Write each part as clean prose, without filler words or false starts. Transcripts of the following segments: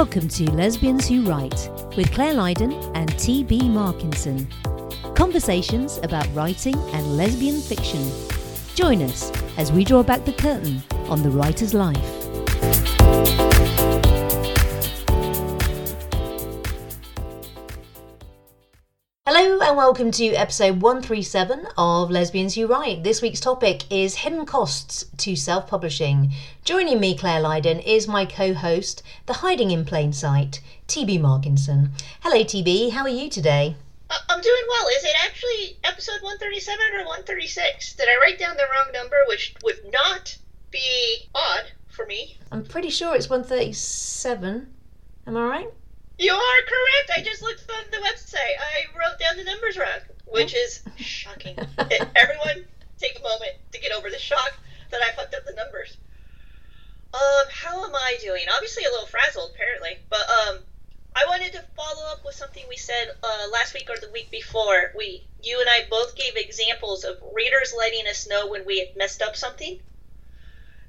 Welcome to Lesbians Who Write with Claire Lydon and T.B. Markinson. Conversations about writing and lesbian fiction. Join us as we draw back the curtain on the writer's life. Hello and welcome to episode 137 of Lesbians Who Write. This week's topic is hidden costs to self-publishing. Joining me, Claire Lydon, is my co-host, the hiding in plain sight, T.B. Markinson. Hello TB, how are you today? I'm doing well. Is it actually episode 137 or 136? Did I write down the wrong number, which would not be odd for me? I'm pretty sure it's 137. Am I right? You are correct. I just looked on the website. I wrote down the numbers wrong, which is shocking. Everyone, take a moment to get over the shock that I fucked up the numbers. How am I doing? Obviously a little frazzled, apparently, but I wanted to follow up with something we said last week or the week before. You and I both gave examples of readers letting us know when we had messed up something,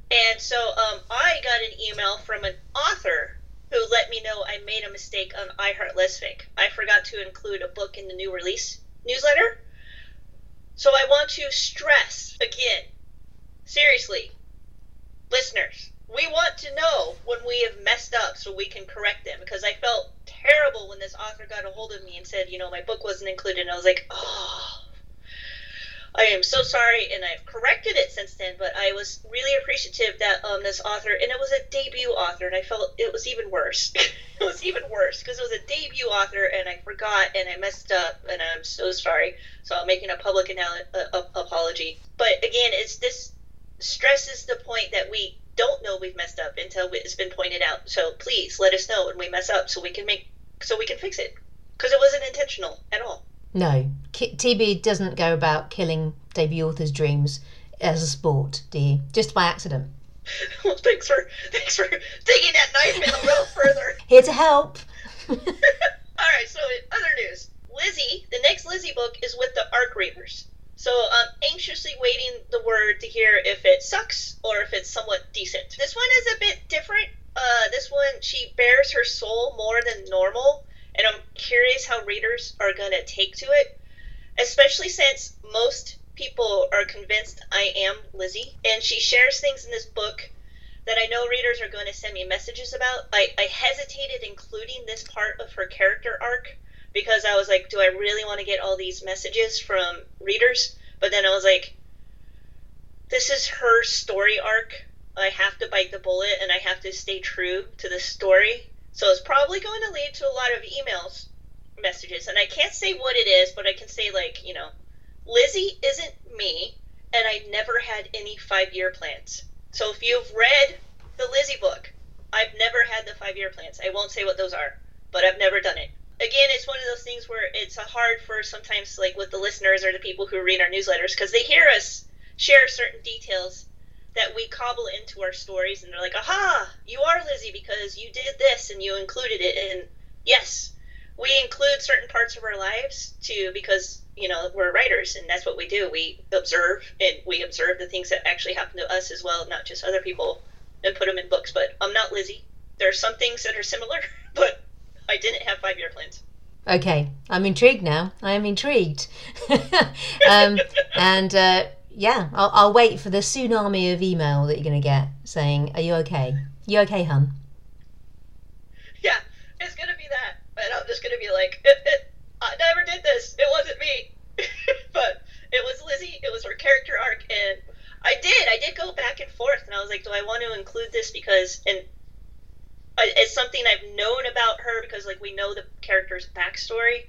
and so I got an email from an author who let me know I made a mistake on iHeartLesFic. I forgot to include a book in the new release newsletter. So I want to stress again, seriously, listeners, we want to know when we have messed up so we can correct them, because I felt terrible when this author got a hold of me and said, you know, my book wasn't included, and I was like, oh, I am so sorry, and I've corrected it since then, but I was really appreciative that this author, and it was a debut author, and I felt it was even worse. It was even worse, because it was a debut author, and I forgot, and I messed up, and I'm so sorry, so I'm making a public apology. But again, this stresses the point that we don't know we've messed up until it's been pointed out, so please let us know when we mess up so we can fix it, because it wasn't intentional at all. No, TB doesn't go about killing debut authors' dreams as a sport, do you? Just by accident. Well, thanks for digging that knife in a little further. Here to help. All right, so in other news, Lizzie, the next Lizzie book is with the Arc Reavers. So I'm anxiously waiting the word to hear if it sucks or if it's somewhat decent. This one is a bit different. This one, she bears her soul more than normal. And I'm curious how readers are going to take to it, especially since most people are convinced I am Lizzie. And she shares things in this book that I know readers are going to send me messages about. I hesitated including this part of her character arc because I was like, do I really want to get all these messages from readers? But then I was like, this is her story arc. I have to bite the bullet and I have to stay true to the story. So it's probably going to lead to a lot of emails, messages, and I can't say what it is, but I can say, like, you know, Lizzie isn't me, and I never had any 5-year plans. So if you've read the Lizzie book, I've never had the 5-year plans. I won't say what those are, but I've never done it. Again, it's one of those things where it's hard for sometimes, like, with the listeners or the people who read our newsletters, because they hear us share certain details that we cobble into our stories, and they're like, aha, you are Lizzie because you did this and you included it. And yes, we include certain parts of our lives too, because, you know, we're writers and that's what we do. We observe, and we observe the things that actually happen to us as well, not just other people, and put them in books. But I'm not Lizzie. There are some things that are similar, but I didn't have 5-year plans. Okay, I'm intrigued now. I am intrigued. Yeah, I'll wait for the tsunami of email that you're going to get saying, are you okay? You okay, hun? Yeah, it's going to be that. And I'm just going to be like, I never did this. It wasn't me. But it was Lizzie. It was her character arc. And I did go back and forth. And I was like, do I want to include this? Because it's something I've known about her, because, like, we know the character's backstory.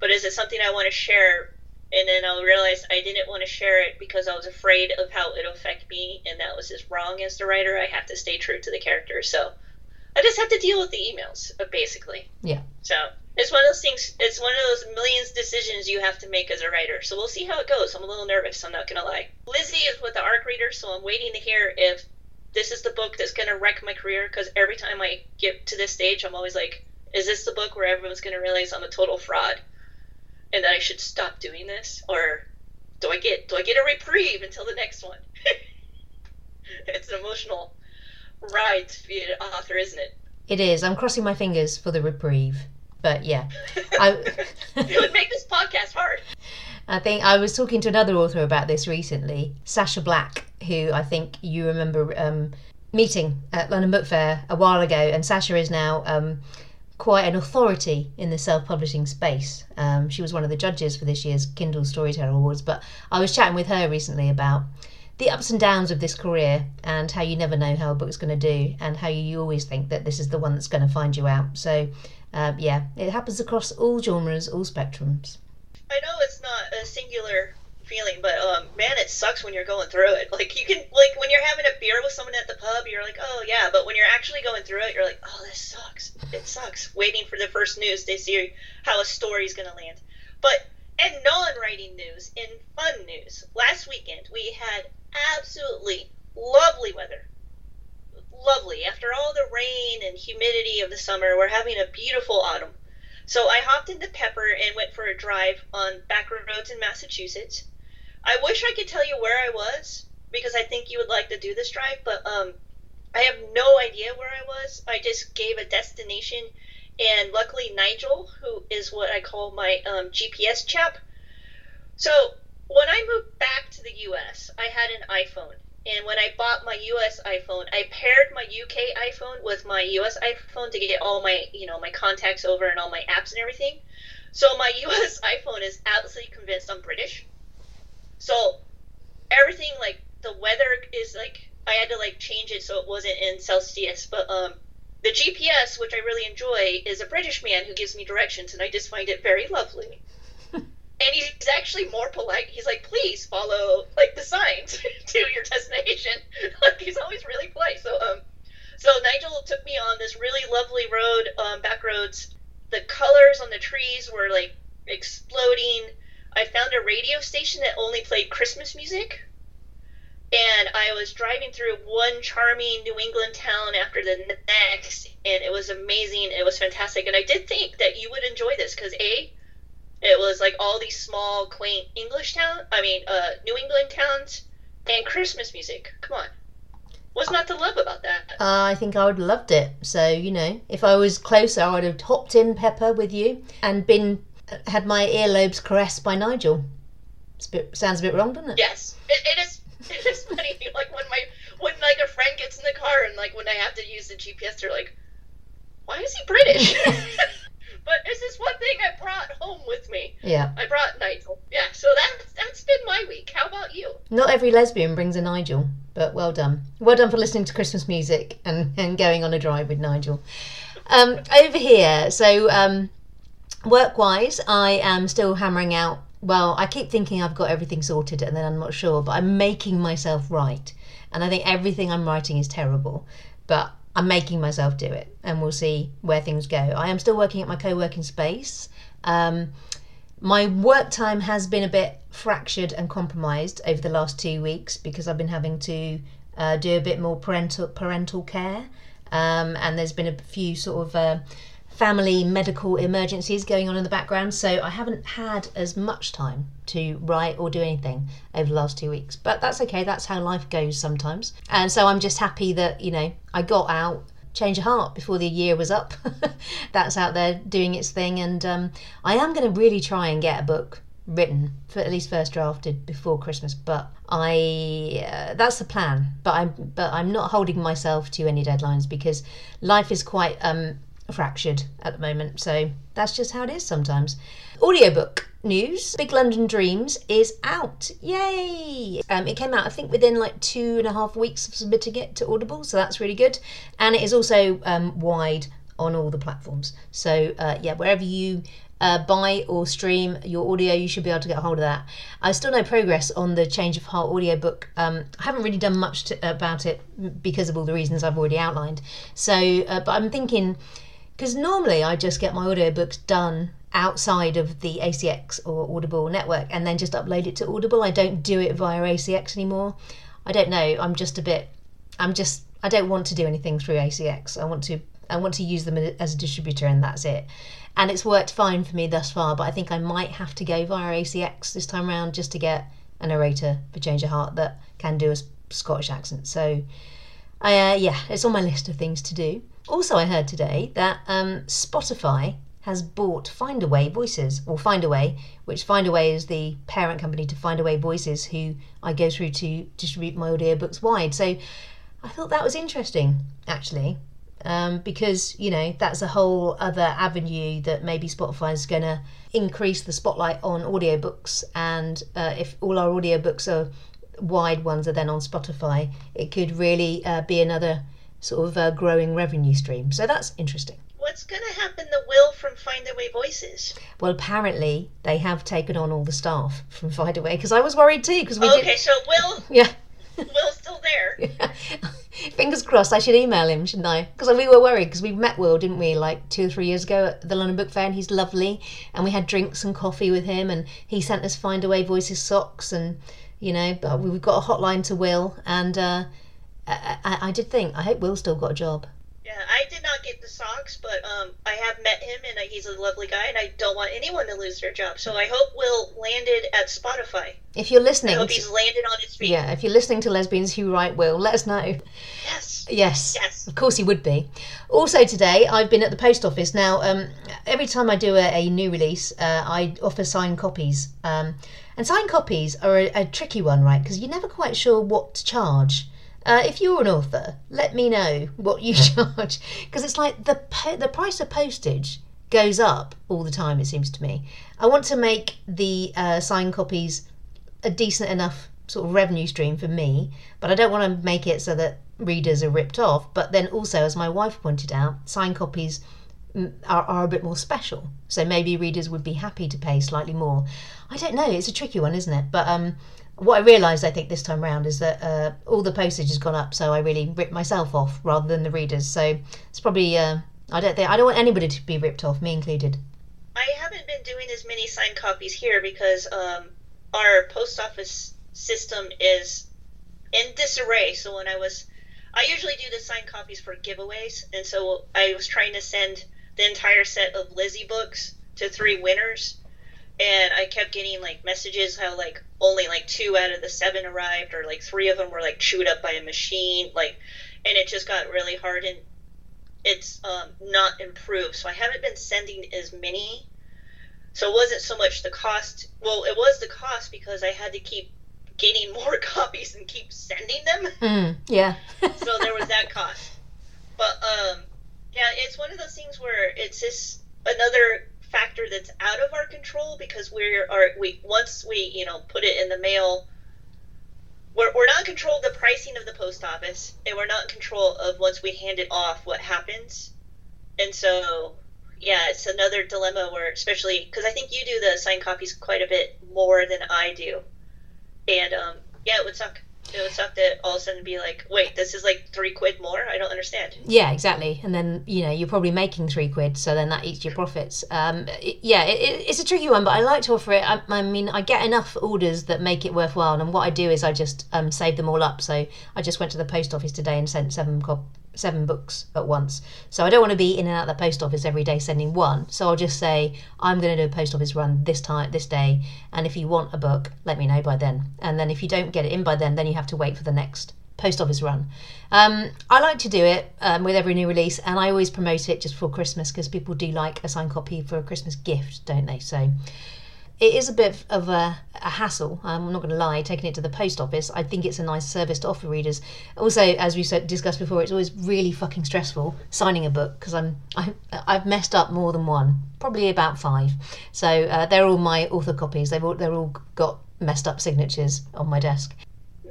But is it something I want to share? And then I realized I didn't want to share it because I was afraid of how it would affect me, and that was just wrong as the writer. I have to stay true to the character. So I just have to deal with the emails, basically. Yeah. So it's one of those things, it's one of those millions decisions you have to make as a writer. So we'll see how it goes. I'm a little nervous, I'm not going to lie. Lizzie is with the ARC reader, so I'm waiting to hear if this is the book that's going to wreck my career, because every time I get to this stage, I'm always like, is this the book where everyone's going to realize I'm a total fraud? And that I should stop doing this, or do I get a reprieve until the next one? It's an emotional ride to be an author, isn't it? It is. I'm crossing my fingers for the reprieve. But yeah. It would make this podcast hard. I think I was talking to another author about this recently, Sasha Black, who I think you remember meeting at London Book Fair a while ago. And Sasha is now quite an authority in the self-publishing space. She was one of the judges for this year's Kindle Storyteller Awards. But I was chatting with her recently about the ups and downs of this career and how you never know how a book's going to do and how you always think that this is the one that's going to find you out. So, yeah, it happens across all genres, all spectrums. I know it's not a singular feeling, but man, it sucks when you're going through it. Like, you can, like, when you're having a beer with someone at the pub, you're like, oh yeah, but when you're actually going through it, you're like, oh, this sucks. It sucks waiting for the first news to see how a story's going to land. But in non-writing news, in fun news, last weekend we had absolutely lovely weather. Lovely. After all the rain and humidity of the summer, we're having a beautiful autumn. So I hopped into Pepper and went for a drive on back roads in Massachusetts. I wish I could tell you where I was, because I think you would like to do this drive, but I have no idea where I was. I just gave a destination, and luckily Nigel, who is what I call my GPS chap. So when I moved back to the US, I had an iPhone. And when I bought my U.S. iPhone, I paired my U.K. iPhone with my U.S. iPhone to get all my, you know, my contacts over and all my apps and everything. So my U.S. iPhone is absolutely convinced I'm British. So everything, like, the weather is, like, I had to, like, change it so it wasn't in Celsius. But the GPS, which I really enjoy, is a British man who gives me directions, and I just find it very lovely. And he's actually more polite. He's like, please follow, like, the signs to your destination. Like, he's always really polite. So so Nigel took me on this really lovely road, back roads. The colors on the trees were, like, exploding. I found a radio station that only played Christmas music. And I was driving through one charming New England town after the next. And it was amazing. It was fantastic. And I did think that you would enjoy this because, A, it was, like, all these small, quaint New England towns and Christmas music. Come on. What's not to love about that? I think I would have loved it. So, you know, if I was closer, I would have hopped in Pepper with you and had my earlobes caressed by Nigel. Sounds a bit wrong, doesn't it? Yes. It is. It is funny. Like, when a friend gets in the car and, like, when I have to use the GPS, they're like, why is he British? But it's this one thing I brought home with me. Yeah. I brought Nigel. Yeah, so that's been my week. How about you? Not every lesbian brings a Nigel, but well done. Well done for listening to Christmas music and going on a drive with Nigel. Over here, so work-wise, I am still hammering out. Well, I keep thinking I've got everything sorted and then I'm not sure, but I'm making myself write. And I think everything I'm writing is terrible, but I'm making myself do it, and we'll see where things go. I am still working at my co-working space. My work time has been a bit fractured and compromised over the last 2 weeks because I've been having to do a bit more parental care, and there's been a few sort of family medical emergencies going on in the background, so I haven't had as much time to write or do anything over the last 2 weeks. But that's okay, that's how life goes sometimes. And so I'm just happy that, you know, I got out Change of Heart before the year was up. That's out there doing its thing, and I am going to really try and get a book written, for at least first drafted, before Christmas. But that's the plan, but I'm not holding myself to any deadlines because life is quite fractured at the moment, so that's just how it is sometimes. Audiobook news. Big London Dreams is out. Yay! It came out, I think, within like 2.5 weeks of submitting it to Audible, so that's really good. And it is also wide on all the platforms. So yeah, wherever you buy or stream your audio, you should be able to get a hold of that. I still no progress on the Change of Heart audiobook. I haven't really done much about it because of all the reasons I've already outlined. So, but I'm thinking, because normally I just get my audiobooks done outside of the ACX or Audible network and then just upload it to Audible. I don't do it via ACX anymore. I don't know. I don't want to do anything through ACX. I want to use them as a distributor, and that's it. And it's worked fine for me thus far, but I think I might have to go via ACX this time around just to get a narrator for Change of Heart that can do a Scottish accent. So yeah, it's on my list of things to do. Also, I heard today that Spotify has bought Findaway Voices, or Findaway, which Findaway is the parent company to Findaway Voices, who I go through to distribute my audiobooks wide. So I thought that was interesting, actually, because, you know, that's a whole other avenue that maybe Spotify is going to increase the spotlight on audiobooks. And if all our audiobooks are wide ones are then on Spotify, it could really be another sort of growing revenue stream. So that's interesting. What's going to happen to Will from Findaway Voices? Well, apparently they have taken on all the staff from Findaway, because I was worried too. Because so Will, yeah, Will's still there. Yeah. Fingers crossed. I should email him, shouldn't I? Because we were worried, because we met Will, didn't we, like 2 or 3 years ago at the London Book Fair, and he's lovely, and we had drinks and coffee with him, and he sent us Findaway Voices socks, and you know, but we've got a hotline to Will, and I did think, I hope Will's still got a job. Yeah, I did not get the socks, but I have met him, and he's a lovely guy, and I don't want anyone to lose their job. So I hope Will landed at Spotify. If you're listening, I hope he's landed on his feet. Yeah, if you're listening to Lesbians Who Write, Will, let us know. Yes. Yes. Yes. Of course he would be. Also today, I've been at the post office. Now, every time I do a new release, I offer signed copies. And signed copies are a tricky one, right? Because you're never quite sure what to charge. If you're an author, let me know what you charge, because it's like the price of postage goes up all the time, it seems to me. I want to make the signed copies a decent enough sort of revenue stream for me, but I don't want to make it so that readers are ripped off. But then also, as my wife pointed out, signed copies are a bit more special, so maybe readers would be happy to pay slightly more. I don't know, it's a tricky one, isn't it? But what I realised, I think, this time round is that all the postage has gone up, so I really ripped myself off rather than the readers. So it's probably I don't want anybody to be ripped off, me included. I haven't been doing as many signed copies here because our post office system is in disarray. So I usually do the signed copies for giveaways, and so I was trying to send the entire set of Lizzie books to 3 winners. And I kept getting, like, messages how, like, only, like, 2 out of the 7 arrived, or, like, 3 of them were, like, chewed up by a machine, like, and it just got really hard, and it's not improved. So I haven't been sending as many. So it wasn't so much the cost. Well, it was the cost because I had to keep getting more copies and keep sending them. Yeah. So there was that cost. But, yeah, it's one of those things where it's just another factor that's out of our control, because once we you know, put it in the mail, we're not in control of the pricing of the post office, and we're not in control of, once we hand it off, what happens. And so yeah, it's another dilemma where, especially because I think you do the signed copies quite a bit more than I do, and yeah, it would suck. It would suck to all of a sudden be like, wait, this is like £3 more? I don't understand. Yeah, exactly. And then, you know, you're probably making £3, so then that eats your profits. It's a tricky one, but I like to offer it. I mean, I get enough orders that make it worthwhile, and what I do is I just save them all up. So I just went to the post office today and sent 7 books at once. So I don't want to be in and out of the post office every day sending one. So I'll just say, I'm going to do a post office run this day, and if you want a book, let me know by then. And then if you don't get it in by then you have to wait for the next post office run. I like to do it with every new release, and I always promote it just before Christmas, because people do like a signed copy for a Christmas gift, don't they? So it is a bit of a hassle, I'm not going to lie, taking it to the post office. I think it's a nice service to offer readers. Also, as we discussed before, it's always really fucking stressful signing a book, because I've messed up more than one, probably about 5. So they're all my author copies. They're all got messed up signatures on my desk.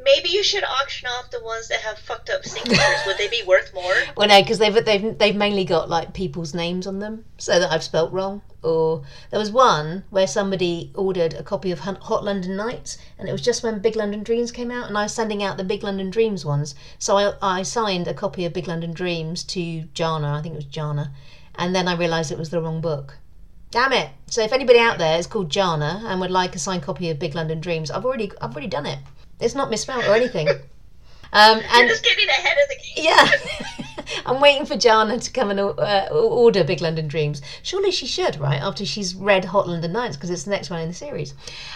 Maybe you should auction off the ones that have fucked up signatures. Would they be worth more? Well, no, because they've mainly got, like, people's names on them, so that I've spelt wrong. Or there was one where somebody ordered a copy of Hot London Nights, and it was just when Big London Dreams came out, and I was sending out the Big London Dreams ones. So I signed a copy of Big London Dreams to Jana, I think it was Jana, and then I realised it was the wrong book. Damn it! So if anybody out there is called Jana and would like a signed copy of Big London Dreams, I've already done it. It's not misspelled or anything. You're just getting ahead of the game. Yeah. I'm waiting for Jana to come and order Big London Dreams. Surely she should, right, after she's read Hot London Nights, because it's the next one in the series.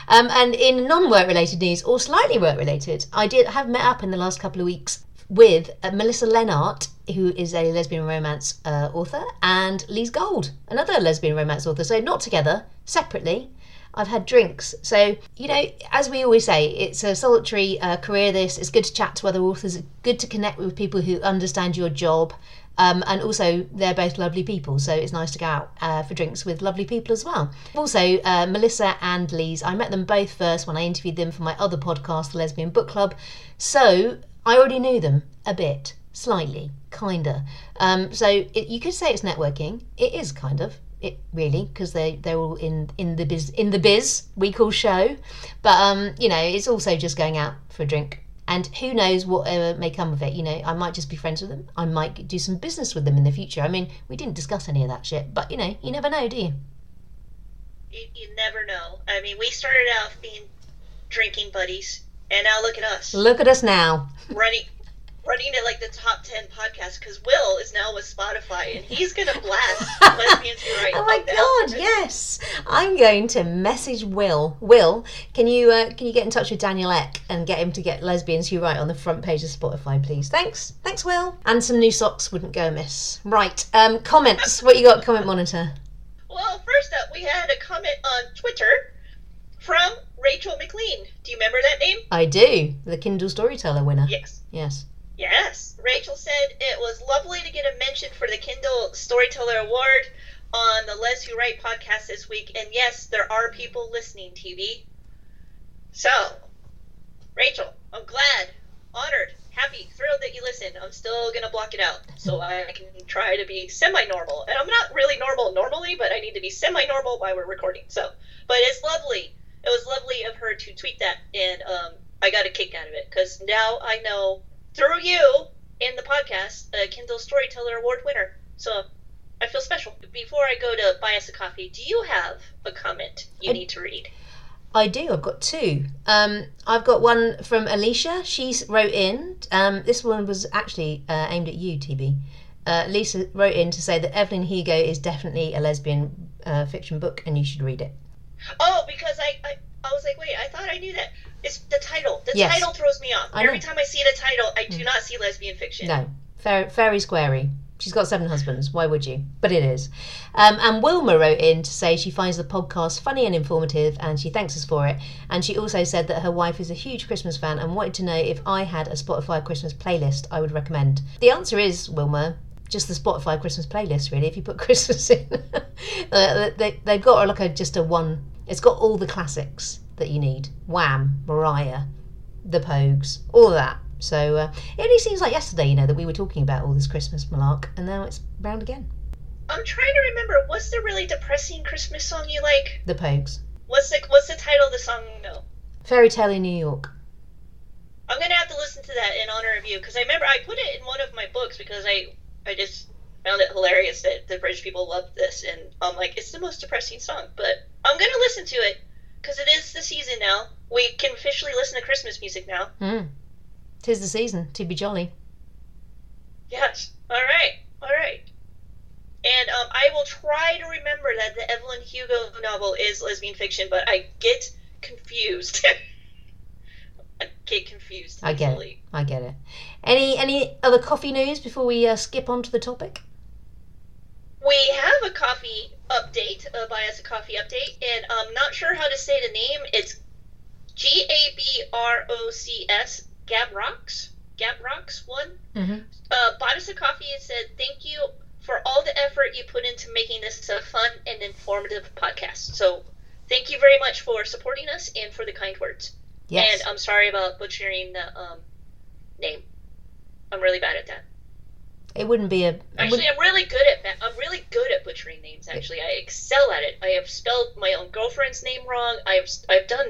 And in non-work-related news, or slightly work-related, I have met up in the last couple of weeks with Melissa Lennart, who is a lesbian romance author, and Lise Gold, another lesbian romance author. So not together, separately. I've had drinks. So, you know, as we always say, it's a solitary career, this. It's good to chat to other authors. It's good to connect with people who understand your job. And also, they're both lovely people, so it's nice to go out for drinks with lovely people as well. Also, Melissa and Lise, I met them both first when I interviewed them for my other podcast, The Lesbian Book Club. So I already knew them a bit, slightly, kinda. So you could say it's networking. It is kind of. It really, because they're all in the biz we call show, but you know, it's also just going out for a drink, and who knows what may come of it. You know, I might just be friends with them. I might do some business with them in the future. I mean, we didn't discuss any of that shit, but you know, you never know, do you? You never know. I mean, we started out being drinking buddies, and now look at us. Look at us now. Running at like the top 10 podcasts, because Will is now with Spotify and he's going to blast lesbians who write. Oh my God, yes. I'm going to message Will. Will, can you get in touch with Daniel Eck and get him to get lesbians who write on the front page of Spotify, please? Thanks. Thanks, Will. And some new socks wouldn't go amiss. Right, comments. What you got, comment monitor? Well, first up, we had a comment on Twitter from Rachel McLean. Do you remember that name? I do. The Kindle Storyteller winner. Yes. Yes, Rachel said it was lovely to get a mention for the Kindle Storyteller Award on the Les Who Write podcast this week. And yes, there are people listening, TV. So, Rachel, I'm glad, honored, happy, thrilled that you listen. I'm still going to block it out so I can try to be semi-normal. And I'm not really normal normally, but I need to be semi-normal while we're recording. So, but it's lovely. It was lovely of her to tweet that. And I got a kick out of it because now I know, through you in the podcast, a Kindle Storyteller Award winner. So I feel special. Before I go to buy us a coffee, do you have a comment you need to read? I do. I've got two. I've got one from Alicia. She wrote in. This one was actually aimed at you, TB. Lisa wrote in to say that Evelyn Hugo is definitely a lesbian fiction book and you should read it. Oh, because I was like, wait, I thought I knew that. It's the title. The title throws me off. Every time I see the title, I do not see lesbian fiction. No. Fairy squarey. She's got 7 husbands. Why would you? But it is. And Wilma wrote in to say she finds the podcast funny and informative and she thanks us for it. And she also said that her wife is a huge Christmas fan and wanted to know if I had a Spotify Christmas playlist I would recommend. The answer is, Wilma, just the Spotify Christmas playlist, really, if you put Christmas in. They've got just a one. It's got all the classics that you need. Wham, Mariah, The Pogues, all that. So it only seems like yesterday, you know, that we were talking about all this Christmas malark, and now it's round again. I'm trying to remember, what's the really depressing Christmas song you like? The Pogues. What's the title of the song? No. Fairy Tale in New York. I'm gonna have to listen to that in honor of you, because I remember I put it in one of my books because I just found it hilarious that the British people loved this, and I'm like, it's the most depressing song, but I'm gonna listen to it. Because it is the season now. We can officially listen to Christmas music now. Mm. 'Tis the season to be jolly. Yes. All right. And I will try to remember that the Evelyn Hugo novel is lesbian fiction, but I get confused. I get it. Any other coffee news before we skip on to the topic? We have a coffee update, a Buy Us a Coffee update, and I'm not sure how to say the name. It's Gabrocks, Gabrocks 1. Mm-hmm. Bought us a coffee and said, thank you for all the effort you put into making this a fun and informative podcast. So thank you very much for supporting us and for the kind words. Yes. And I'm sorry about butchering the name. I'm really bad at that. It wouldn't be a... Actually, I'm really good at butchering names, actually. I excel at it. I have spelled my own girlfriend's name wrong. I've done...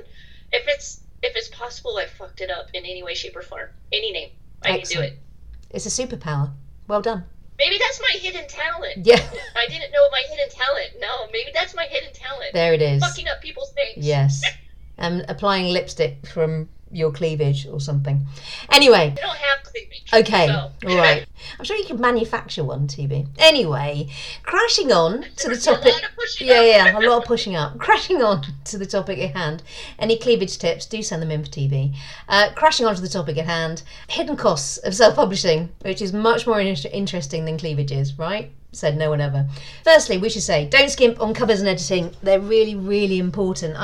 If it's possible, I fucked it up in any way, shape, or form. Any name. I can do it. It's a superpower. Well done. Maybe that's my hidden talent. Yeah. I didn't know my hidden talent. No, maybe that's my hidden talent. There it is. Fucking up people's names. Yes. Applying lipstick from your cleavage or something. Anyway. I don't have cleavage. Okay, so. All right. I'm sure you could manufacture one, TB. Anyway, crashing on to the topic. A lot of pushing up. Crashing on to the topic at hand. Any cleavage tips, do send them in for TB. Crashing on to the topic at hand. Hidden costs of self-publishing, which is much more interesting than cleavage is, right? Said no one ever. Firstly, we should say, don't skimp on covers and editing. They're really, really important.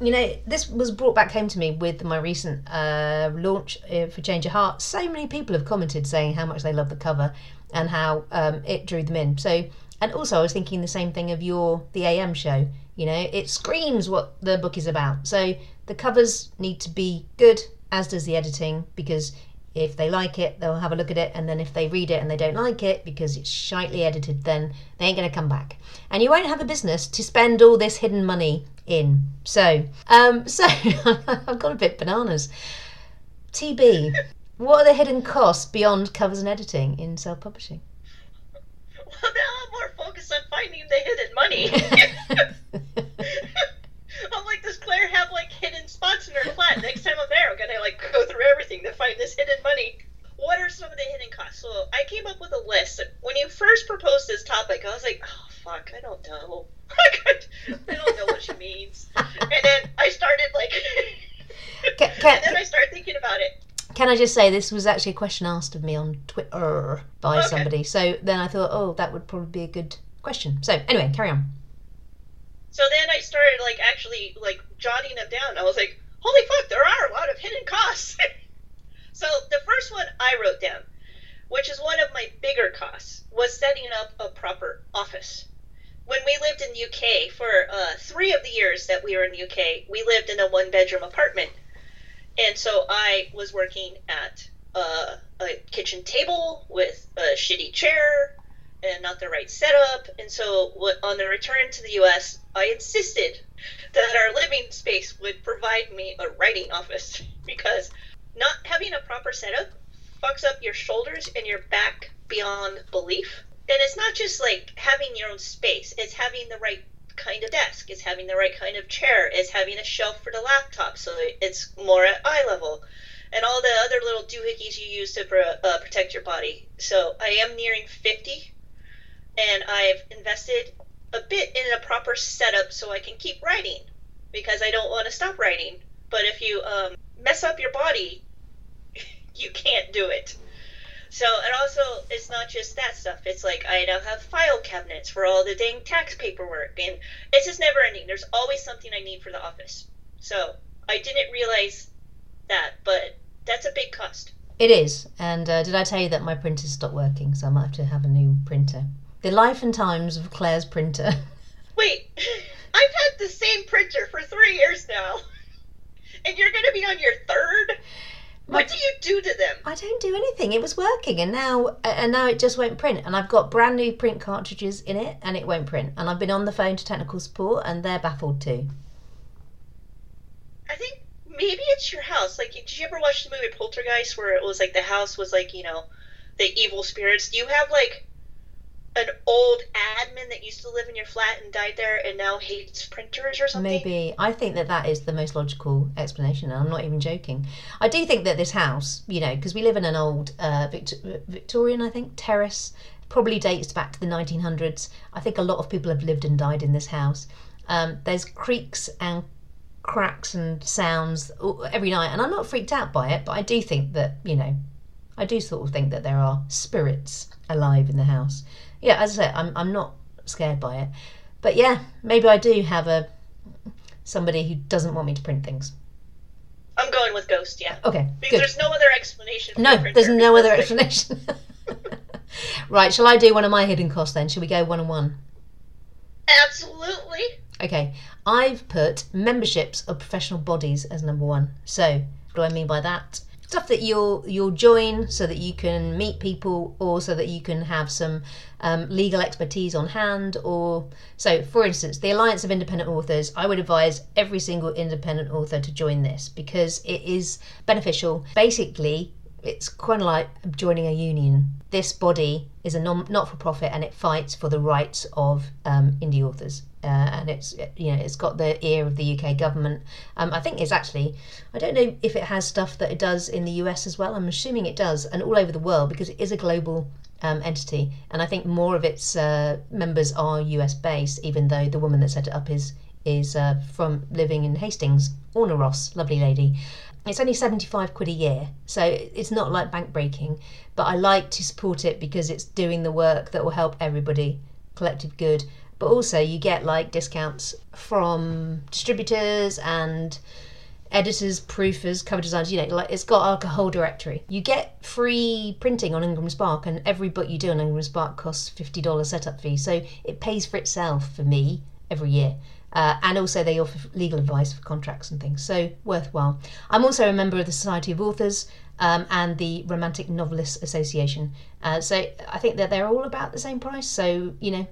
This was brought back home to me with my recent launch for Change of Heart. So many people have commented saying how much they love the cover and how it drew them in. So, and also I was thinking the same thing of the AM show. You know, it screams what the book is about. So the covers need to be good, as does the editing, because if they like it, they'll have a look at it, and then if they read it and they don't like it because it's shitely edited, then they ain't going to come back. And you won't have a business to spend all this hidden money in. So I've got a bit bananas. TB, what are the hidden costs beyond covers and editing in self-publishing? Well, now I'm more focused on finding the hidden money. I'm like, does Claire have hidden spots in her flat? Next time I'm there, I'm gonna go through everything to find this hidden money. What are some of the hidden costs? So I came up with a list. When you first proposed this topic, I was like, oh fuck, I don't know. I don't know what she means. And then I started I started thinking about it. Can I just say, this was actually a question asked of me on Twitter by somebody. So then I thought, that would probably be a good question. So anyway, carry on. So then I started actually jotting them down. I was like, holy fuck, there are a lot of hidden costs. So the first one I wrote down, which is one of my bigger costs, was setting up a proper office. When we lived in the UK, for 3 of the years that we were in the UK, we lived in a 1-bedroom apartment. And so I was working at a kitchen table with a shitty chair and not the right setup. And so on the return to the US, I insisted that our living space would provide me a writing office, because not having a proper setup fucks up your shoulders and your back beyond belief. And it's not just having your own space. It's having the right kind of desk. It's having the right kind of chair. It's having a shelf for the laptop so it's more at eye level, and all the other little doohickeys you use to protect your body. So I am nearing 50. And I've invested a bit in a proper setup so I can keep writing, because I don't want to stop writing. But if you mess up your body, you can't do it. So, and also, it's not just that stuff. It's I now have file cabinets for all the dang tax paperwork. And it's just never ending. There's always something I need for the office. So I didn't realize that, but that's a big cost. It is. And did I tell you that my printer stopped working? So I might have to have a new printer. The life and times of Claire's printer. Wait, I've had the same printer for 3 years now. And you're going to be on your third? What do you do to them? I don't do anything. It was working and now it just won't print. And I've got brand new print cartridges in it and it won't print. And I've been on the phone to technical support and they're baffled too. I think maybe it's your house. Did you ever watch the movie Poltergeist, where it was the house was the evil spirits? Do you have an old admin that used to live in your flat and died there and now hates printers or something? Maybe. I think that is the most logical explanation, and I'm not even joking. I do think that this house, because we live in an old Victorian, I think, terrace, probably dates back to the 1900s. I think a lot of people have lived and died in this house. There's creaks and cracks and sounds every night, and I'm not freaked out by it, but I do think that, I do sort of think that there are spirits alive in the house. Yeah, as I said, I'm not scared by it. But yeah, maybe I do have somebody who doesn't want me to print things. I'm going with ghost, yeah. Okay, because there's no other explanation. No, there's no other explanation. Right, shall I do one of my hidden costs then? Shall we go one-on-one? Absolutely. Okay, I've put memberships of professional bodies as number one. So, what do I mean by that? Stuff that you'll join so that you can meet people, or so that you can have some legal expertise on hand. Or so, for instance, the Alliance of Independent Authors, I would advise every single independent author to join this because it is beneficial. Basically, it's kind of like joining a union. This body is a not-for-profit and it fights for the rights of indie authors. and it's, you know, it's got the ear of the UK government. I think it's actually, I don't know if it has stuff that it does in the US as well. I'm assuming it does, and all over the world, because it is a global entity, and I think more of its members are US based, even though the woman that set it up is from living in Hastings, Orna Ross, lovely lady. It's only £75 a year, so it's not like bank breaking, but I like to support it because it's doing the work that will help everybody, collective good. But also you get like discounts from distributors and editors, proofers, cover designers, you know, like it's got like a whole directory. You get free printing on IngramSpark, and every book you do on IngramSpark costs $50 setup fee, so it pays for itself for me every year. And also they offer legal advice for contracts and things, so worthwhile. I'm also a member of the Society of Authors and the Romantic Novelists Association. So I think that they're all about the same price, so, you know,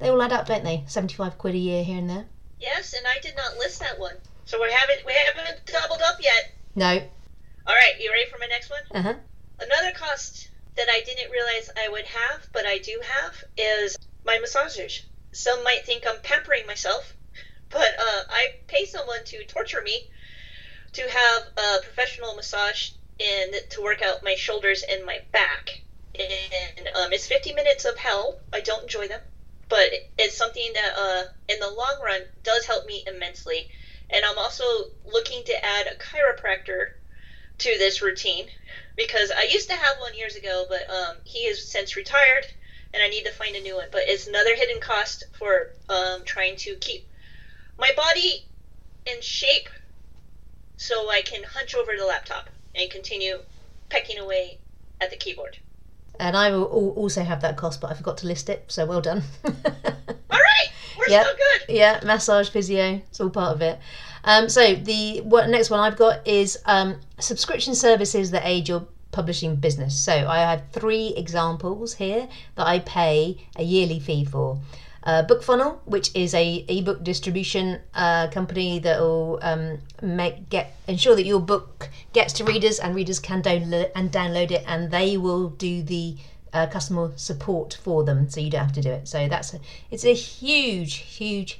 they all add up, don't they? £75 a year here and there. Yes, and I did not list that one. So we haven't doubled up yet. No. All right, you ready for my next one? Uh-huh. Another cost that I didn't realize I would have, but I do have, is my massagers. Some might think I'm pampering myself, but I pay someone to torture me to have a professional massage and to work out my shoulders and my back. And it's 50 minutes of hell. I don't enjoy them, but it's something that in the long run does help me immensely. And I'm also looking to add a chiropractor to this routine, because I used to have one years ago, but he is since retired, and I need to find a new one. But it's another hidden cost for trying to keep my body in shape so I can hunch over the laptop and continue pecking away at the keyboard. And I will also have that cost, but I forgot to list it, so well done. All right, we're still good. Yeah, massage, physio, it's all part of it. So the next one I've got is subscription services that aid your publishing business. So I have three examples here that I pay a yearly fee for. Book Funnel, which is a ebook distribution company that will ensure that your book gets to readers, and readers can download it, and they will do the customer support for them, so you don't have to do it. So it's a huge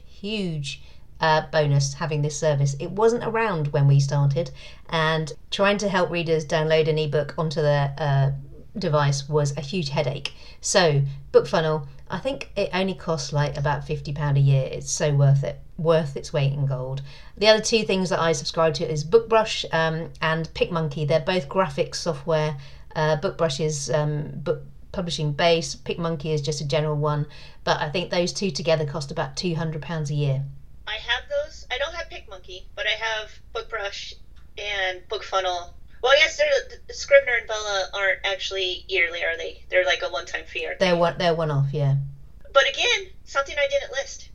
bonus having this service. It wasn't around when we started, and trying to help readers download an ebook onto their device was a huge headache. So Book Funnel, I think it only costs like about £50 a year. It's so worth it, worth its weight in gold. The other two things that I subscribe to is BookBrush and PicMonkey. They're both graphic software. BookBrush is book publishing base. PicMonkey is just a general one, but I think those two together cost about £200 a year. I have those. I don't have PicMonkey, but I have BookBrush and Book Funnel. Well, I guess Scrivener and Bella aren't actually yearly, are they? They're like a one-time fee, aren't they? They're one-off, yeah. But again, something I didn't list.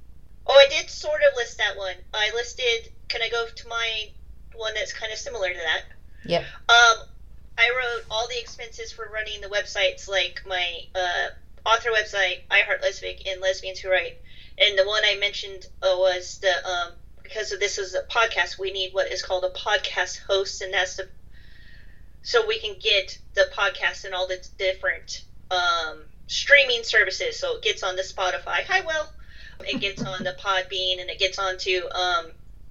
Oh, I did sort of list that one. I listed, can I go to my one that's kind of similar to that? Yep. I wrote all the expenses for running the websites, like my author website, iHeartLesFic, and Lesbians Who Write. And the one I mentioned was the because this is a podcast, we need what is called a podcast host, and that's so we can get the podcast and all the different streaming services. So it gets on the Spotify. Hi, Will. It gets on the Podbean, and it gets onto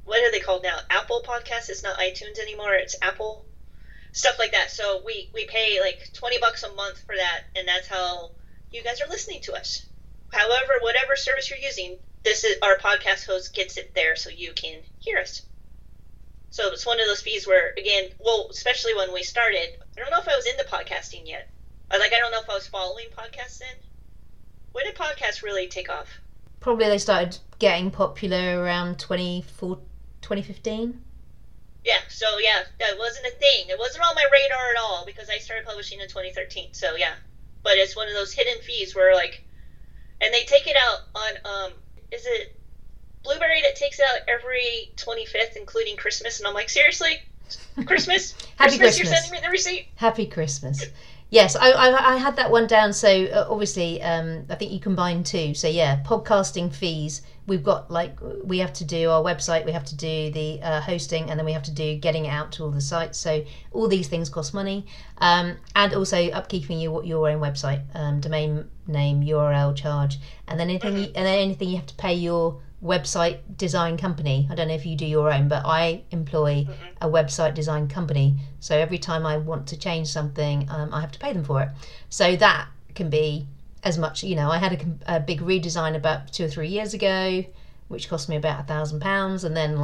what are they called now? Apple Podcasts. It's not iTunes anymore. It's Apple, stuff like that. So we pay like $20 a month for that, and that's how you guys are listening to us. However, whatever service you're using, this is our podcast host gets it there so you can hear us. So it's one of those fees where, again, well, especially when we started, I don't know if I was into podcasting yet. Like, I don't know if I was following podcasts then. When did podcasts really take off? Probably they started getting popular around 2015. Yeah, so yeah, that wasn't a thing. It wasn't on my radar at all because I started publishing in 2013. So yeah, but it's one of those hidden fees where, like, and they take it out on, is it Blueberry that takes it out every 25th, including Christmas? And I'm like, seriously? Christmas? Happy Christmas. You're sending me the receipt? Happy Christmas. Yes, I had that one down. So obviously, I think you combine two. So yeah, podcasting fees. We've got we have to do our website, we have to do the hosting, and then we have to do getting it out to all the sites. So all these things cost money, and also upkeeping your own website, domain name, URL charge, and then anything you have to pay your website design company. I don't know if you do your own, but I employ a website design company, so every time I want to change something, I have to pay them for it. So that can be as much, I had a big redesign about 2 or 3 years ago, which cost me about £1,000, and then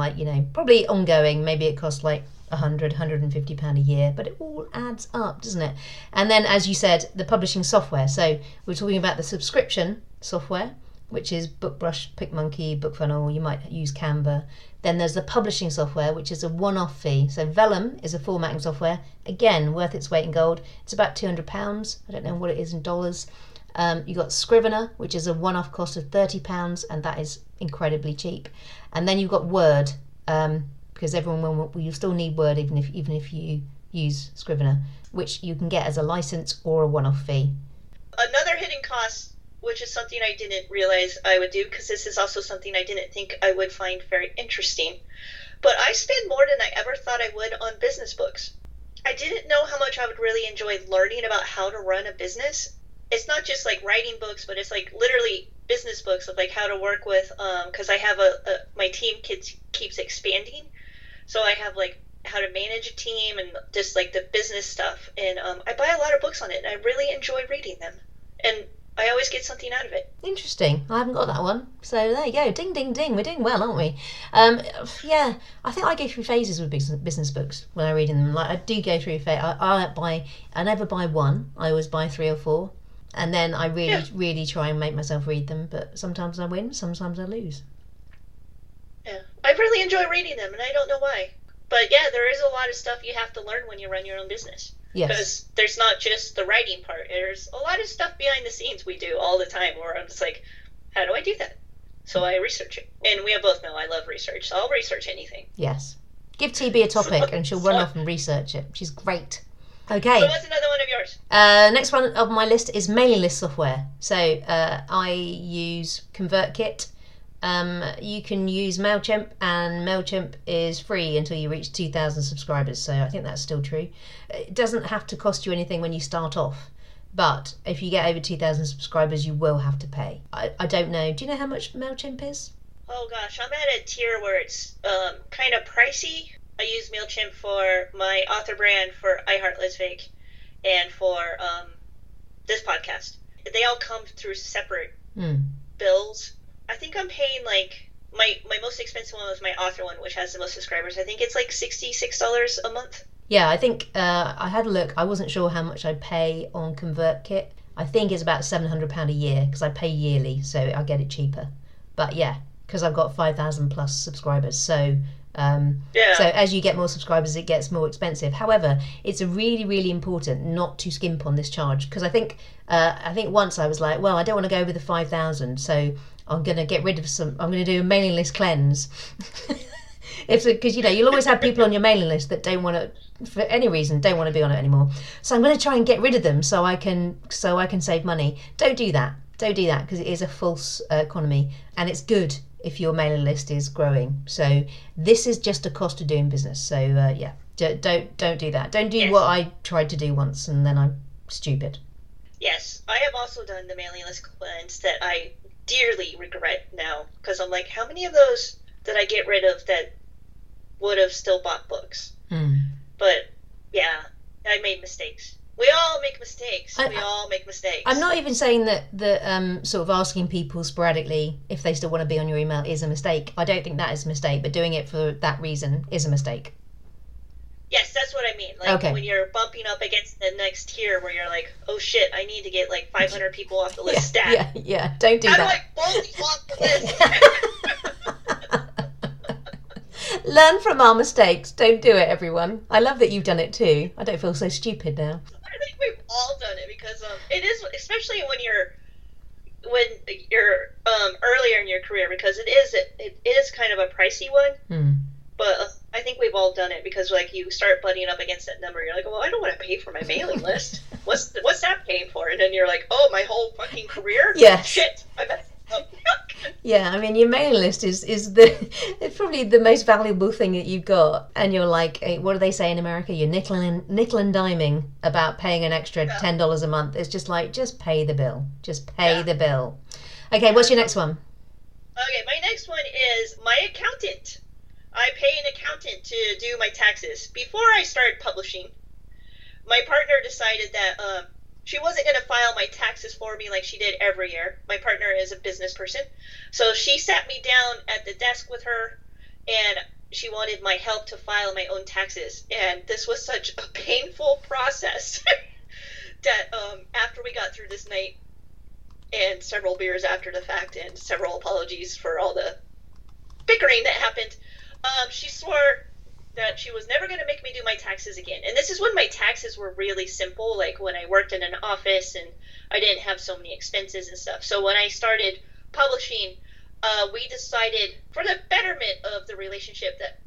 probably ongoing, maybe it costs £100-150 a year, but it all adds up, doesn't it? And then, as you said, the publishing software. So we're talking about the subscription software, which is BookBrush, PicMonkey, Book Funnel. You might use Canva. Then there's the publishing software, which is a one-off fee. So Vellum is a formatting software, again, worth its weight in gold. It's about £200. I don't know what it is in dollars. You've got Scrivener, which is a one-off cost of £30, and that is incredibly cheap. And then you've got Word, because everyone will still need Word even if you use Scrivener, which you can get as a license or a one-off fee. Another hidden cost, which is something I didn't realize I would do, because this is also something I didn't think I would find very interesting, but I spend more than I ever thought I would on business books. I didn't know how much I would really enjoy learning about how to run a business. It's not just writing books, but it's literally business books of how to work with, because I have my team keeps expanding, so I have how to manage a team and just the business stuff, and I buy a lot of books on it, and I really enjoy reading them, and I always get something out of it. Interesting. I haven't got that one. So there you go. Ding, ding, ding. We're doing well, aren't we? Yeah. I think I go through phases with business books when I read them. I do go through a phase. I never buy one. I always buy 3 or 4. And then I really try and make myself read them. But sometimes I win, sometimes I lose. Yeah. I really enjoy reading them, and I don't know why. But yeah, there is a lot of stuff you have to learn when you run your own business. Yes. Because there's not just the writing part. There's a lot of stuff behind the scenes we do all the time where I'm just how do I do that? So I research it. And we both know I love research, so I'll research anything. Yes. Give TB a topic and she'll run off and research it. She's great. Okay. So what's another one of yours? Next one of my list is mailing list software. So I use ConvertKit. You can use Mailchimp, and Mailchimp is free until you reach 2,000 subscribers, so I think that's still true. It doesn't have to cost you anything when you start off, but if you get over 2,000 subscribers, you will have to pay. I don't know. Do you know how much Mailchimp is? Oh gosh, I'm at a tier where it's kind of pricey. I use Mailchimp for my author brand, for iHeartLesFic, and for this podcast. They all come through separate bills. I think I'm paying my most expensive one was my author one, which has the most subscribers. I think it's $66 a month. Yeah, I think I had a look. I wasn't sure how much I pay on ConvertKit. I think it's about £700 a year because I pay yearly, so I get it cheaper. But yeah, because I've got 5,000 plus subscribers, so so as you get more subscribers, it gets more expensive. However, it's really, really important not to skimp on this charge, because I think once I was I don't want to go over the 5,000, so I'm going to get rid of I'm going to do a mailing list cleanse. Because you'll always have people on your mailing list that don't want to, for any reason, don't want to be on it anymore. So I'm going to try and get rid of them so I can save money. Don't do that. Don't do that, because it is a false economy, and it's good if your mailing list is growing. So this is just a cost of doing business. So don't do that. Don't do what I tried to do once, and then I'm stupid. Yes, I have also done the mailing list cleanse that I dearly regret now, because I'm how many of those did I get rid of that would have still bought books? But yeah, I made mistakes. We all make mistakes. I'm not even saying that sort of asking people sporadically if they still want to be on your email is a mistake. I don't think that is a mistake, but doing it for that reason is a mistake. Yes, that's what I mean. Okay. When you're bumping up against the next tier where you're oh shit, I need to get 500 people off the list stat. Yeah, don't do that. How do I boldly walk the list? Learn from our mistakes. Don't do it, everyone. I love that you've done it too. I don't feel so stupid now. I think we've all done it, because it is, especially when you're earlier in your career, because it is kind of a pricey one. But I think we've all done it, because like you start butting up against that number, you're like, well, I don't want to pay for my mailing list. What's that paying for? And then you're like, oh, my whole fucking career? Yes. Shit. I bet. Yeah, I mean, your mailing list is probably the most valuable thing that you've got, and you're like, what do they say in America? You're nickel and diming about paying an extra $10 a month. It's just like, just pay the bill. Just pay the bill. Okay, what's your next one? Okay, my next one is my accountant. I pay an accountant to do my taxes. Before I started publishing, my partner decided that she wasn't going to file my taxes for me like she did every year. My partner is a business person. So she sat me down at the desk with her, and she wanted my help to file my own taxes. And this was such a painful process that after we got through this night, and several beers after the fact, and several apologies for all the bickering that happened, she swore that she was never going to make me do my taxes again. And this is when my taxes were really simple, like when I worked in an office and I didn't have so many expenses and stuff. So when I started publishing, we decided for the betterment of the relationship that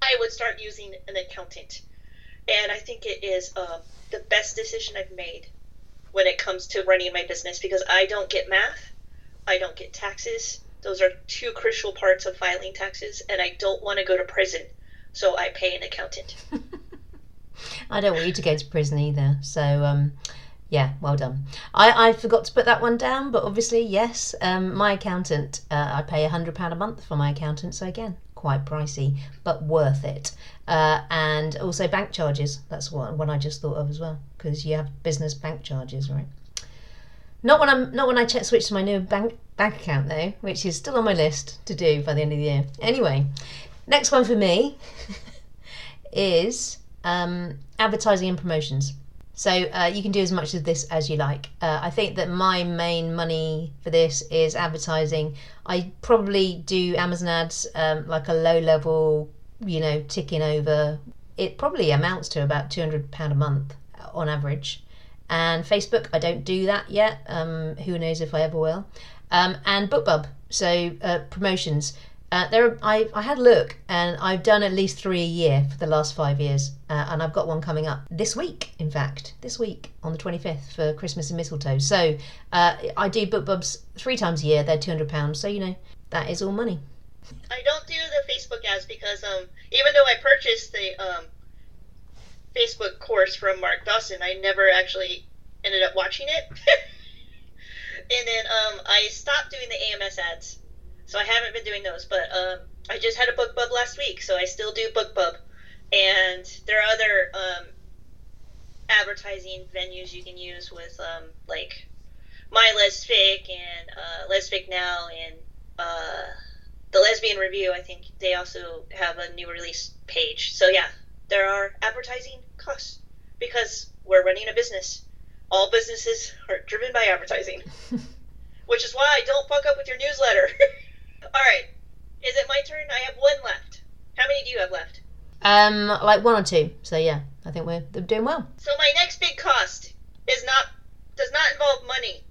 I would start using an accountant. And I think it is the best decision I've made when it comes to running my business, because I don't get math, I don't get taxes. Those are two crucial parts of filing taxes, and I don't want to go to prison. So I pay an accountant. I don't want you to go to prison either. So, yeah, well done. I forgot to put that one down, but obviously, yes, my accountant, I pay £100 a month for my accountant. So again, quite pricey, but worth it. And also bank charges. That's one I just thought of as well, because you have business bank charges, right? Not when I switch to my new bank account though, which is still on my list to do by the end of the year. Anyway. Next one for me is advertising and promotions. So you can do as much of this as you like. I think that my main money for this is advertising. I probably do Amazon ads, like a low level, ticking over. It probably amounts to about £200 a month on average. And Facebook, I don't do that yet. Who knows if I ever will. And BookBub, so promotions. I had a look, and I've done at least 3 a year for the last 5 years, and I've got one coming up this week, in fact, on the 25th for Christmas and mistletoe. So I do BookBubs 3 times a year. They're £200, so that is all money. I don't do the Facebook ads because even though I purchased the Facebook course from Mark Dawson, I never actually ended up watching it. And then I stopped doing the AMS ads. So I haven't been doing those, but I just had a BookBub last week, so I still do BookBub. And there are other advertising venues you can use with, like, iHeartLesFic and LesFic Now and The Lesbian Review. I think they also have a new release page. So, yeah, there are advertising costs because we're running a business. All businesses are driven by advertising, which is why I don't fuck up with your newsletter. All right, is it my turn? I have one left. How many do you have left? Like one or two. So yeah, I think we're doing well. So my next big cost does not involve money.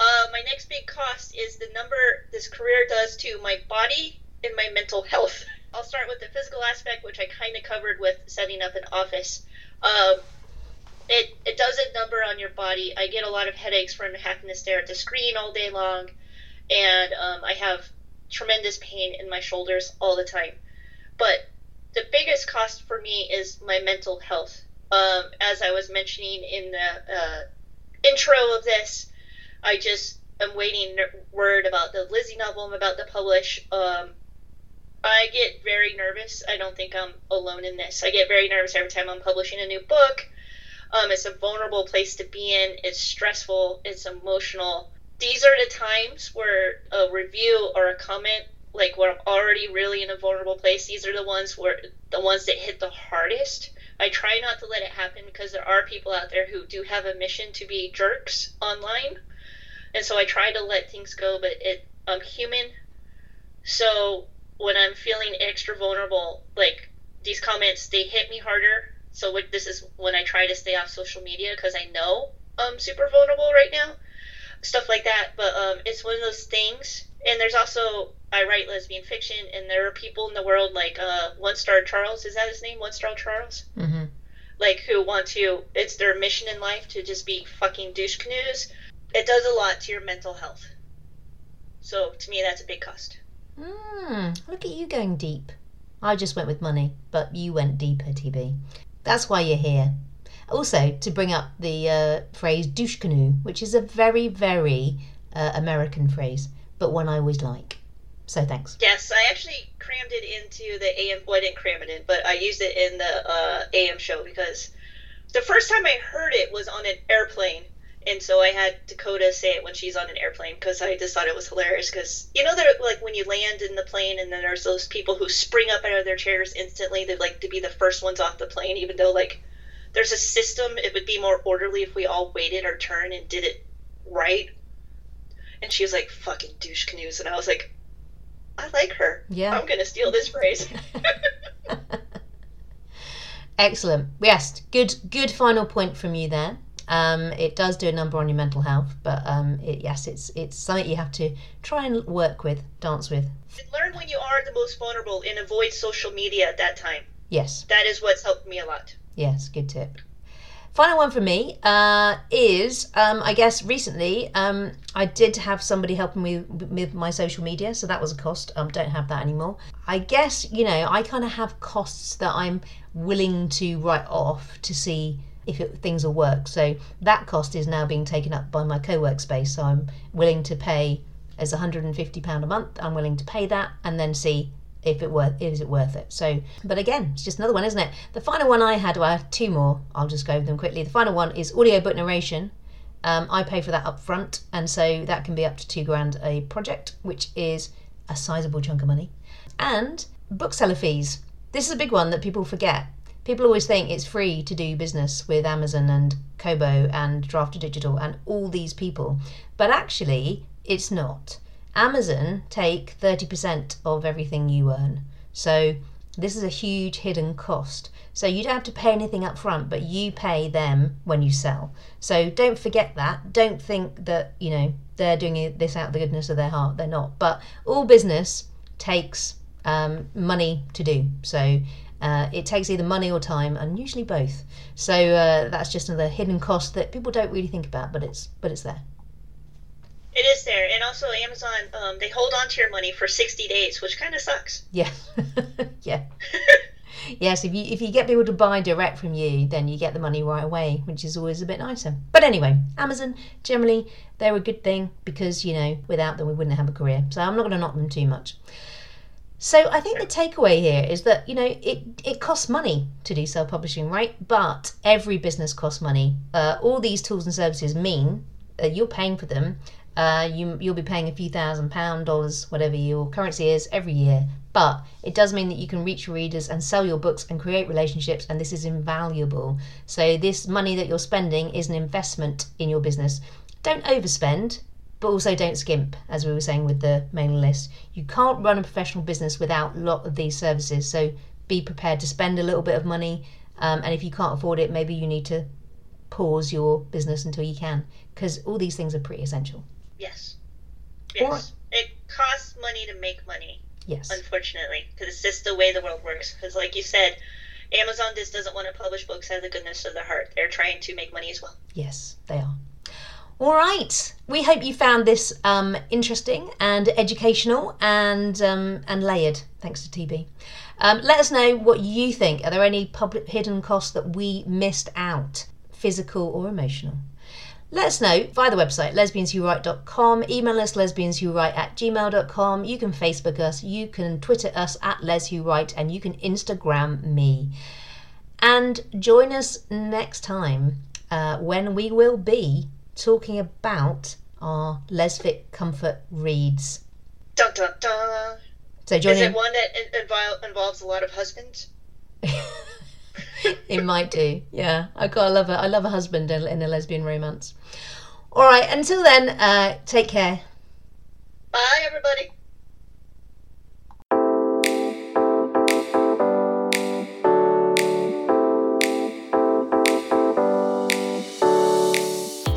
My next big cost is the number this career does to my body and my mental health. I'll start with the physical aspect, which I kind of covered with setting up an office. It does a number on your body. I get a lot of headaches from having to stare at the screen all day long. And I have tremendous pain in my shoulders all the time. But the biggest cost for me is my mental health. As I was mentioning in the intro of this, I just am waiting word about the Lizzie novel I'm about to publish. I get very nervous. I don't think I'm alone in this. I get very nervous every time I'm publishing a new book. It's a vulnerable place to be in. It's stressful. It's emotional. These are the times where a review or a comment, like where I'm already really in a vulnerable place, these are the ones that hit the hardest. I try not to let it happen because there are people out there who do have a mission to be jerks online. And so I try to let things go, but I'm human. So when I'm feeling extra vulnerable, like these comments, they hit me harder. So this is when I try to stay off social media because I know I'm super vulnerable right now. stuff like that. But it's one of those things. And there's also, I write lesbian fiction, and there are people in the world like One Star Charles. Is that his name? One Star Charles? Mm-hmm. Like, who want to, it's their mission in life to just be fucking douche canoes. It does a lot to your mental health. So, to me, that's a big cost. Look at you going deep. I just went with money, but you went deeper, TB. That's why you're here. Also, to bring up the phrase douche canoe, which is a very, very American phrase, but one I always like. So thanks. Yes, I actually crammed it into the AM, well, I didn't cram it in, but I used it in the AM show because the first time I heard it was on an airplane. And so I had Dakota say it when she's on an airplane because I just thought it was hilarious because, you know, they're like when you land in the plane and then there's those people who spring up out of their chairs instantly. They like to be the first ones off the plane, even though like there's a system. It would be more orderly if we all waited our turn and did it right. And she was like, fucking douche canoes. And I was like, I like her. Yeah. I'm going to steal this phrase. Excellent. Yes. Good final point from you there. It does do a number on your mental health, but it's something you have to try and work with, dance with. Learn when you are the most vulnerable and avoid social media at that time. Yes. That is what's helped me a lot. Yes, good tip. Final one for me is, I guess recently, I did have somebody helping me with my social media, so that was a cost. I don't have that anymore. I guess, you know, I kind of have costs that I'm willing to write off to see if things will work. So that cost is now being taken up by my co-work space. So I'm willing to pay as £150 a month. I'm willing to pay that and then see if is it worth it. So, but again, it's just another one, isn't it? The final one I have two more. I'll just go over them quickly. The final one is audiobook narration. I pay for that up front. And so that can be up to £2,000 a project, which is a sizable chunk of money. And bookseller fees. This is a big one that people forget. People always think it's free to do business with Amazon and Kobo and Draft to Digital and all these people. But actually, it's not. Amazon take 30% of everything you earn. So this is a huge hidden cost. So you don't have to pay anything up front, but you pay them when you sell. So don't forget that. Don't think that, you know, they're doing this out of the goodness of their heart. They're not. But all business takes money to do. So it takes either money or time, and usually both. So that's just another hidden cost that people don't really think about, but it's there. It is there. And also Amazon, they hold on to your money for 60 days, which kind of sucks. Yeah. Yeah. Yes, if you get people to buy direct from you, then you get the money right away, which is always a bit nicer. But anyway, Amazon, generally, they're a good thing because, you know, without them we wouldn't have a career. So I'm not going to knock them too much. So I think the takeaway here is that, you know, it costs money to do self-publishing, right? But every business costs money. All these tools and services mean that you're paying for them. You'll be paying a few $1,000s, whatever your currency is, every year. But it does mean that you can reach your readers and sell your books and create relationships, and this is invaluable. So this money that you're spending is an investment in your business. Don't overspend. But also don't skimp, as we were saying with the mailing list. You can't run a professional business without a lot of these services, so be prepared to spend a little bit of money, and if you can't afford it, maybe you need to pause your business until you can, because all these things are pretty essential. Yes. All right. It costs money to make money, yes, unfortunately, because it's just the way the world works, because like you said, Amazon just doesn't want to publish books out of the goodness of their heart. They're trying to make money as well. Yes, they are. All right. We hope you found this interesting and educational and layered, thanks to TB. Let us know what you think. Are there any hidden costs that we missed out, physical or emotional? Let us know via the website, lesbianswhowrite.com. Email us, lesbianswhowrite@gmail.com. You can Facebook us. You can Twitter us @leswhowrite, and you can Instagram me. And join us next time when we will be talking about our Lesfic Comfort Reads. Dun, dun, dun. So is it one that involves a lot of husbands? It might do, yeah. I love a husband in a lesbian romance. All right, until then, take care. Bye, everybody.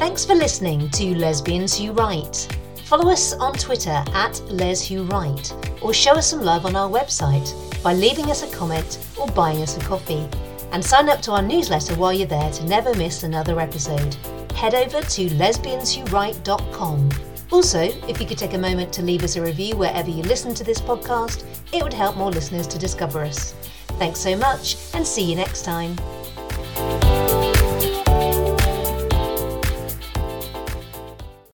Thanks for listening to Lesbians Who Write. Follow us on Twitter @LesWhoWrite or show us some love on our website by leaving us a comment or buying us a coffee. And sign up to our newsletter while you're there to never miss another episode. Head over to lesbianswhowrite.com. Also, if you could take a moment to leave us a review wherever you listen to this podcast, it would help more listeners to discover us. Thanks so much, and see you next time.